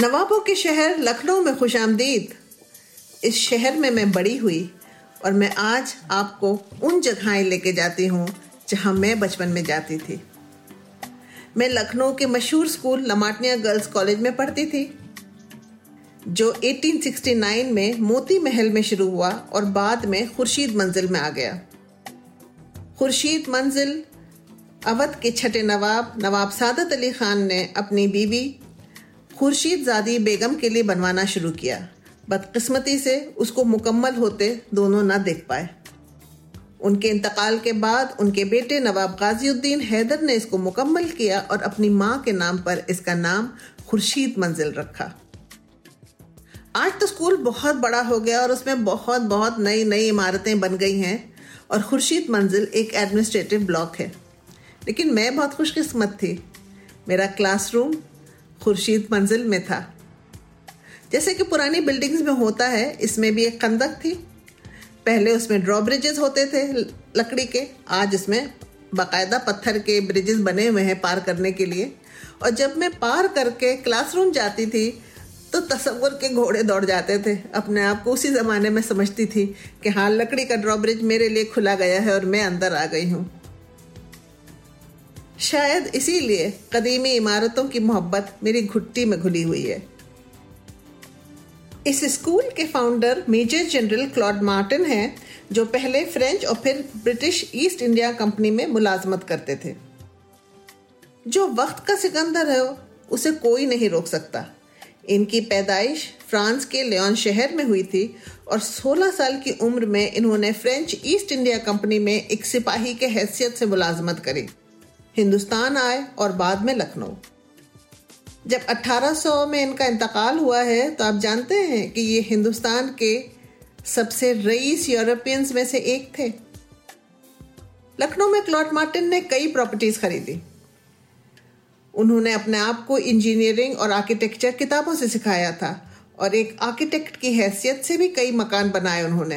नवाबों के शहर लखनऊ में खुशामदीद। इस शहर में मैं बड़ी हुई और मैं आज आपको उन जगहें लेके जाती हूँ जहाँ मैं बचपन में जाती थी। मैं लखनऊ के मशहूर स्कूल लमाटिया गर्ल्स कॉलेज में पढ़ती थी, जो 1869 में मोती महल में शुरू हुआ और बाद में खुर्शीद मंजिल में आ गया। खुर्शीद मंजिल अवध के छठे नवाब सादत अली खान ने अपनी बीवी खुर्शीद जादी बेगम के लिए बनवाना शुरू किया। बदकिस्मती से उसको मुकम्मल होते दोनों ना देख पाए। उनके इंतकाल के बाद उनके बेटे नवाब गाजी उद्दीन हैदर ने इसको मुकम्मल किया और अपनी माँ के नाम पर इसका नाम खुर्शीद मंजिल रखा। आज तो स्कूल बहुत बड़ा हो गया और उसमें बहुत बहुत नई नई इमारतें बन गई हैं और खुर्शीद मंजिल एक एडमिनिस्ट्रेटिव ब्लॉक है। लेकिन मैं बहुत खुशकिस्मत थी, मेरा क्लासरूम खुर्शीद मंजिल में था। जैसे कि पुरानी बिल्डिंग्स में होता है, इसमें भी एक खंदक थी। पहले उसमें ड्रॉ ब्रिजेस होते थे लकड़ी के, आज इसमें बाकायदा पत्थर के ब्रिजेस बने हुए हैं पार करने के लिए। और जब मैं पार करके क्लासरूम जाती थी तो तसव्वुर के घोड़े दौड़ जाते थे। अपने आप को उसी ज़माने में समझती थी कि हाँ, लकड़ी का ड्रॉ ब्रिज मेरे लिए खुला गया है और मैं अंदर आ गई हूँ। शायद इसीलिए कदीमी इमारतों की मोहब्बत मेरी घुट्टी में घुली हुई है। इस स्कूल के founder major general Claude Martin हैं, जो पहले फ्रेंच और फिर ब्रिटिश ईस्ट इंडिया कंपनी में मुलाजमत करते थे। जो वक्त का सिकंदर है उसे कोई नहीं रोक सकता। इनकी पैदाइश फ्रांस के लियोन शहर में हुई थी और 16 साल की उम्र में इन्होंने फ्रेंच ईस्ट इंडिया कंपनी में एक सिपाही के हैसियत से मुलाजमत करी, हिंदुस्तान आए और बाद में लखनऊ। जब 1800 में इनका इंतकाल हुआ है तो आप जानते हैं कि ये हिंदुस्तान के सबसे रईस यूरोपियंस में से एक थे। लखनऊ में क्लॉड मार्टिन ने कई प्रॉपर्टीज खरीदी। उन्होंने अपने आप को इंजीनियरिंग और आर्किटेक्चर किताबों से सिखाया था और एक आर्किटेक्ट की हैसियत से भी कई मकान बनाए उन्होंने।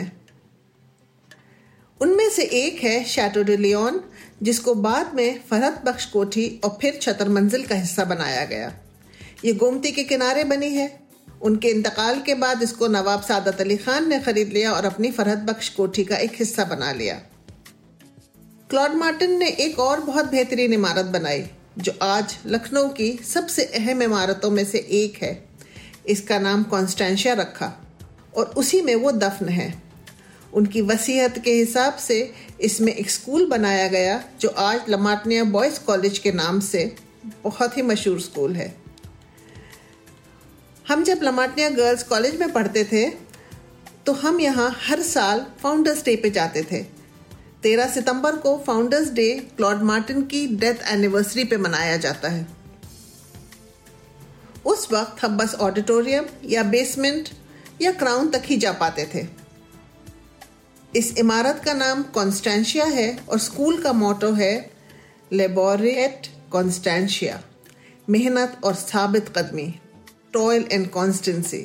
उनमें से एक है शैटो डे लियोन, जिसको बाद में फरहत बख्श कोठी और फिर छतर मंजिल का हिस्सा बनाया गया। ये गोमती के किनारे बनी है। उनके इंतकाल के बाद इसको नवाब सादत अली खान ने खरीद लिया और अपनी फरहत बख्श कोठी का एक हिस्सा बना लिया। क्लॉड मार्टिन ने एक और बहुत बेहतरीन इमारत बनाई, जो आज लखनऊ की सबसे अहम इमारतों में से एक है। इसका नाम कॉन्स्टेंशिया रखा और उसी में वो दफन है। उनकी वसीयत के हिसाब से इसमें एक स्कूल बनाया गया, जो आज लमाटिया बॉयज़ कॉलेज के नाम से बहुत ही मशहूर स्कूल है। हम जब लमाटिया गर्ल्स कॉलेज में पढ़ते थे तो हम यहाँ हर साल फाउंडर्स डे पे जाते थे। 13 सितंबर को फाउंडर्स डे क्लॉड मार्टिन की डेथ एनिवर्सरी पे मनाया जाता है। उस वक्त हम बस ऑडिटोरियम या बेसमेंट या क्राउन तक ही जा पाते थे। इस इमारत का नाम कॉन्स्टेंशिया है और स्कूल का मोटो है लेबोरेट कॉन्स्टेंशिया, मेहनत और साबित कदमी, टॉयल एंड कॉन्स्टेंसी।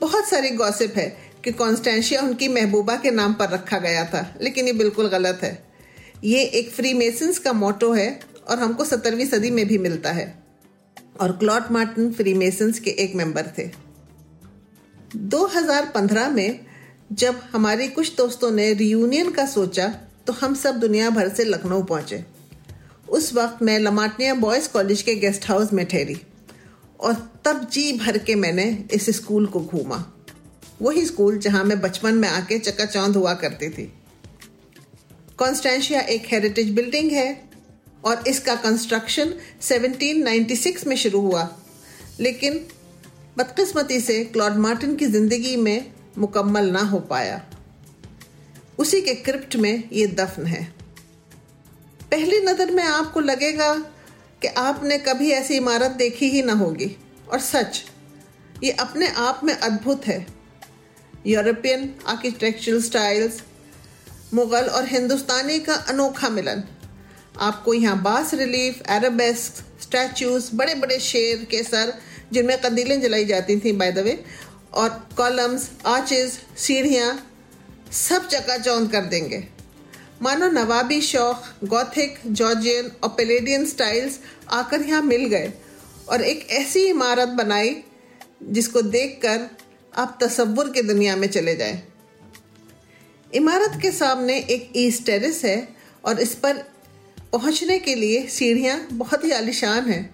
बहुत सारी गॉसिप है कि कॉन्स्टेंशिया उनकी महबूबा के नाम पर रखा गया था, लेकिन ये बिल्कुल गलत है। ये एक फ्रीमेसन्स का मोटो है और हमको 17वीं सदी में भी मिलता है और क्लॉड मार्टिन फ्रीमेसन्स के एक मेंबर थे। 2015 में जब हमारे कुछ दोस्तों ने रियूनियन का सोचा तो हम सब दुनिया भर से लखनऊ पहुंचे। उस वक्त मैं लमाटिया बॉयज़ कॉलेज के गेस्ट हाउस में ठहरी और तब जी भर के मैंने इस स्कूल को घूमा, वही स्कूल जहां मैं बचपन में आके चकाचौंध हुआ करती थी। कॉन्स्टेंशिया एक हेरिटेज बिल्डिंग है और इसका कंस्ट्रक्शन 1796 में शुरू हुआ, लेकिन बदकिस्मती से क्लॉड मार्टिन की ज़िंदगी में मुकम्मल ना हो पाया। उसी के क्रिप्ट में ये दफन है। पहली नज़र में आपको लगेगा कि आपने कभी ऐसी इमारत देखी ही ना होगी, और सच ये अपने आप में अद्भुत है। यूरोपियन आर्किटेक्चरल स्टाइल्स, मुग़ल और हिंदुस्तानी का अनोखा मिलन। आपको यहाँ बास रिलीफ, एराबेस्क, स्टैचूज, बड़े बड़े शेर के सर जिनमें कंदीलें जलाई जाती थीं बाय द वे, और कॉलम्स, आर्चेज, सीढ़ियाँ सब चकाचौंध कर देंगे। मानो नवाबी शौक, गॉथिक, जॉर्जियन और पैलेडियन स्टाइल्स आकर यहाँ मिल गए और एक ऐसी इमारत बनाई जिसको देखकर आप तसव्वुर की दुनिया में चले जाएं। इमारत के सामने एक ईस्ट टेरेस है और इस पर पहुँचने के लिए सीढ़ियाँ बहुत ही आलिशान हैं।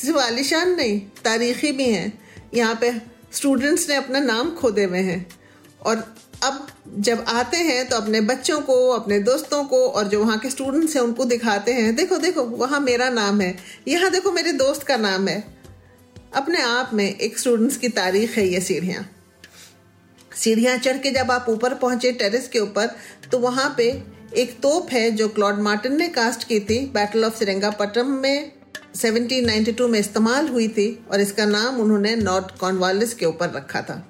सिर्फ आलिशान नहीं, तारीखी भी हैं। यहाँ पे स्टूडेंट्स ने अपना नाम खोदे हुए हैं और अब जब आते हैं तो अपने बच्चों को, अपने दोस्तों को और जो वहाँ के स्टूडेंट्स हैं उनको दिखाते हैं, देखो देखो वहाँ मेरा नाम है, यहाँ देखो मेरे दोस्त का नाम है। अपने आप में एक स्टूडेंट्स की तारीख है ये सीढ़ियाँ। सीढ़ियाँ चढ़ के जब आप ऊपर पहुँचे टेरेस के ऊपर, तो वहाँ पे एक तोप है जो क्लॉड मार्टिन ने कास्ट की थी। बैटल ऑफ सेरिंगापटम में 1792 में इस्तेमाल हुई थी और इसका नाम उन्होंने लॉर्ड कॉर्नवालिस के ऊपर रखा था।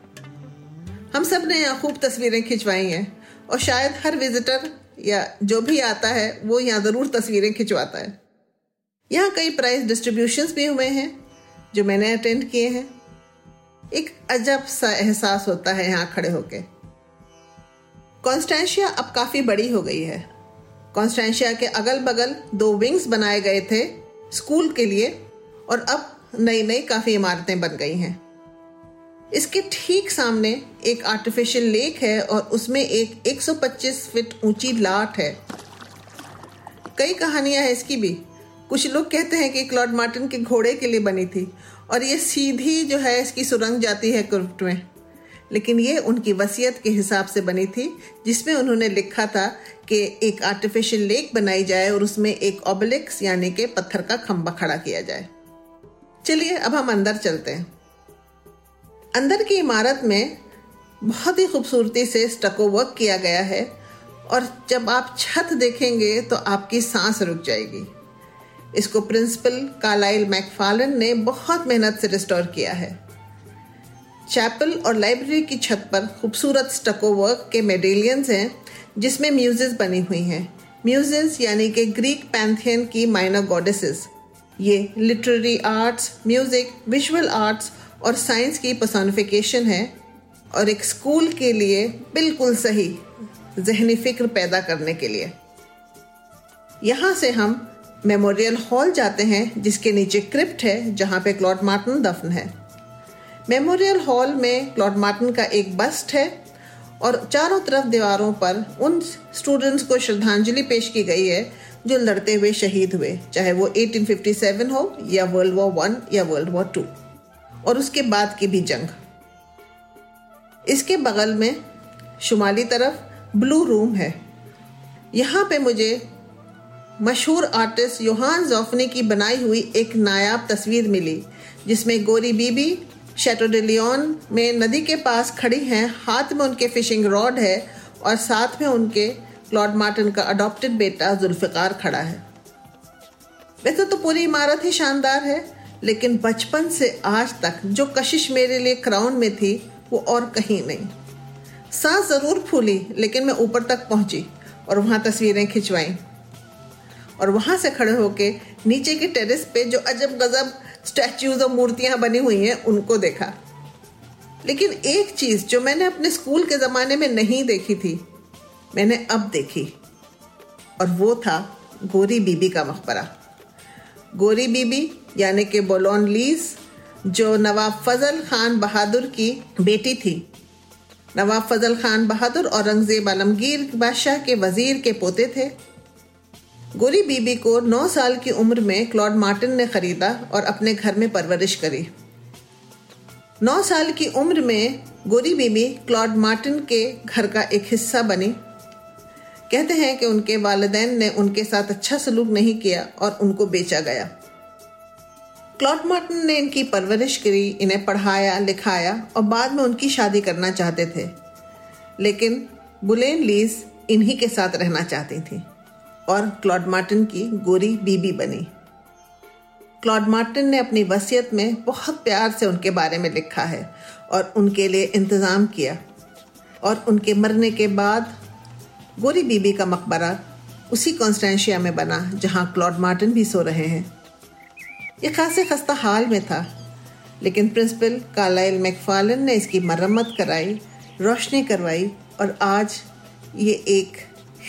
हम सब ने यहाँ खूब तस्वीरें खिंचवाई हैं और शायद हर विजिटर या जो भी आता है वो यहाँ ज़रूर तस्वीरें खिंचवाता है। यहाँ कई प्राइज डिस्ट्रीब्यूशंस भी हुए हैं जो मैंने अटेंड किए हैं। एक अजब सा एहसास होता है यहाँ खड़े होके। कॉन्स्टेंशिया अब काफ़ी बड़ी हो गई है। कॉन्स्टेंशिया के अगल बगल 2 विंग्स बनाए गए थे स्कूल के लिए और अब नई नई काफ़ी इमारतें बन गई हैं। इसके ठीक सामने एक आर्टिफिशियल लेक है और उसमें एक 125 फीट ऊंची लाट है। कई कहानियां हैं इसकी भी। कुछ लोग कहते हैं कि क्लॉड मार्टिन के घोड़े के लिए बनी थी और ये सीधी जो है इसकी सुरंग जाती है क्रिप्ट में, लेकिन ये उनकी वसीयत के हिसाब से बनी थी जिसमें उन्होंने लिखा था कि एक आर्टिफिशियल लेक बनाई जाए और उसमें एक ओबेलिस्क यानी के पत्थर का खंबा खड़ा किया जाए। चलिए अब हम अंदर चलते हैं। अंदर की इमारत में बहुत ही खूबसूरती से स्टको वर्क किया गया है और जब आप छत देखेंगे तो आपकी सांस रुक जाएगी। इसको प्रिंसिपल कार्लाइल मैकफालन ने बहुत मेहनत से रिस्टोर किया है। चैपल और लाइब्रेरी की छत पर खूबसूरत स्टको वर्क के मेडेलियंस हैं जिसमें म्यूजेस बनी हुई हैं। म्यूजेस यानी कि ग्रीक पैंथियन की माइनर गॉडेसेस। ये literary arts, music, visual arts और साइंस की पर्सनिफिकेशन है और एक स्कूल के लिए बिल्कुल सही जहनी फिक्र पैदा करने के लिए। यहाँ से हम मेमोरियल हॉल जाते हैं जिसके नीचे क्रिप्ट है जहाँ पे क्लॉड मार्टिन दफन है। मेमोरियल हॉल में क्लॉड मार्टिन का एक बस्ट है और चारों तरफ दीवारों पर उन स्टूडेंट्स को श्रद्धांजलि पेश की गई है जो लड़ते हुए शहीद हुए, चाहे वो 1857 हो या वर्ल्ड वॉर 1 या वर्ल्ड वॉर 2 और उसके बाद की भी जंग। इसके बगल में शुमाली तरफ ब्लू रूम है। यहाँ पे मुझे मशहूर आर्टिस्ट योहान जोफनी की बनाई हुई एक नायाब तस्वीर मिली जिसमें गोरी बीबी शैटो डे लियोन में नदी के पास खड़ी हैं, हाथ में उनके फिशिंग रॉड है और साथ में उनके क्लॉड मार्टिन का अडॉप्टेड बेटा जुल्फिकार खड़ा है। वैसे तो पूरी इमारत ही शानदार है, लेकिन बचपन से आज तक जो कशिश मेरे लिए क्राउन में थी वो और कहीं नहीं। सांस ज़रूर फूली, लेकिन मैं ऊपर तक पहुंची और वहाँ तस्वीरें खिंचवाईं और वहाँ से खड़े होके नीचे के टेरेस पे जो अजब गजब स्टैचूज और मूर्तियाँ बनी हुई हैं उनको देखा। लेकिन एक चीज़ जो मैंने अपने स्कूल के ज़माने में नहीं देखी थी, मैंने अब देखी और वो था गोरी बीबी का मकबरा। गोरी बीबी यानी कि बोलेन लीस, जो नवाब फजल खान बहादुर की बेटी थी, नवाब फजल खान बहादुर औरंगजेब आलमगीर बादशाह के वजीर के पोते थे। गोरी बीबी को 9 साल की उम्र में क्लॉड मार्टिन ने खरीदा और अपने घर में परवरिश करी। 9 साल की उम्र में गोरी बीबी क्लॉड मार्टिन के घर का एक हिस्सा बनी। कहते हैं कि उनके वालिदैन ने उनके साथ अच्छा सलूक नहीं किया और उनको बेचा गया। क्लॉड मार्टिन ने इनकी परवरिश करी, इन्हें पढ़ाया लिखाया और बाद में उनकी शादी करना चाहते थे, लेकिन बोलेन लीस इन्हीं के साथ रहना चाहती थी और क्लॉड मार्टिन की गोरी बीबी बनी। क्लॉड मार्टिन ने अपनी वसीयत में बहुत प्यार से उनके बारे में लिखा है और उनके लिए इंतज़ाम किया और उनके मरने के बाद गोरी बीबी का मकबरा उसी कॉन्स्टेंशिया में बना जहां क्लॉड मार्टिन भी सो रहे हैं। ये खासे खस्ता हाल में था, लेकिन प्रिंसिपल कार्लाइल मैकफार्लन ने इसकी मरम्मत कराई, रोशनी करवाई और आज ये एक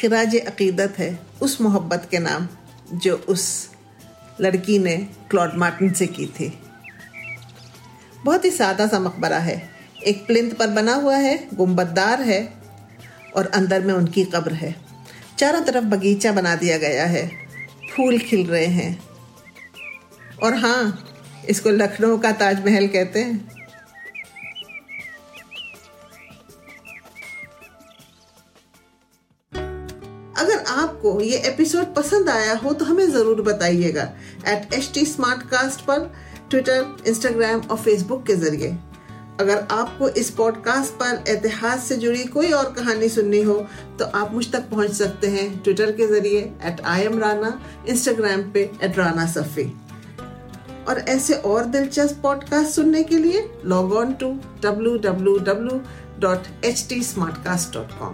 खिराज अक़ीदत है उस मोहब्बत के नाम जो उस लड़की ने क्लॉड मार्टिन से की थी। बहुत ही सादा सा मकबरा है, एक प्लिंथ पर बना हुआ है, गुंबददार है और अंदर में उनकी कब्र है। चारों तरफ बगीचा बना दिया गया है, फूल खिल रहे हैं और हाँ, इसको लखनऊ का ताजमहल कहते हैं। अगर आपको ये एपिसोड पसंद आया हो तो हमें ज़रूर बताइएगा @HT Smartcast पर ट्विटर, इंस्टाग्राम और फेसबुक के ज़रिए। अगर आपको इस पॉडकास्ट पर इतिहास से जुड़ी कोई और कहानी सुननी हो तो आप मुझ तक पहुंच सकते हैं ट्विटर के ज़रिए @IamRana, इंस्टाग्राम पे @Rana Safvi। और ऐसे और दिलचस्प पॉडकास्ट सुनने के लिए लॉग ऑन टू www.htsmartcast.com।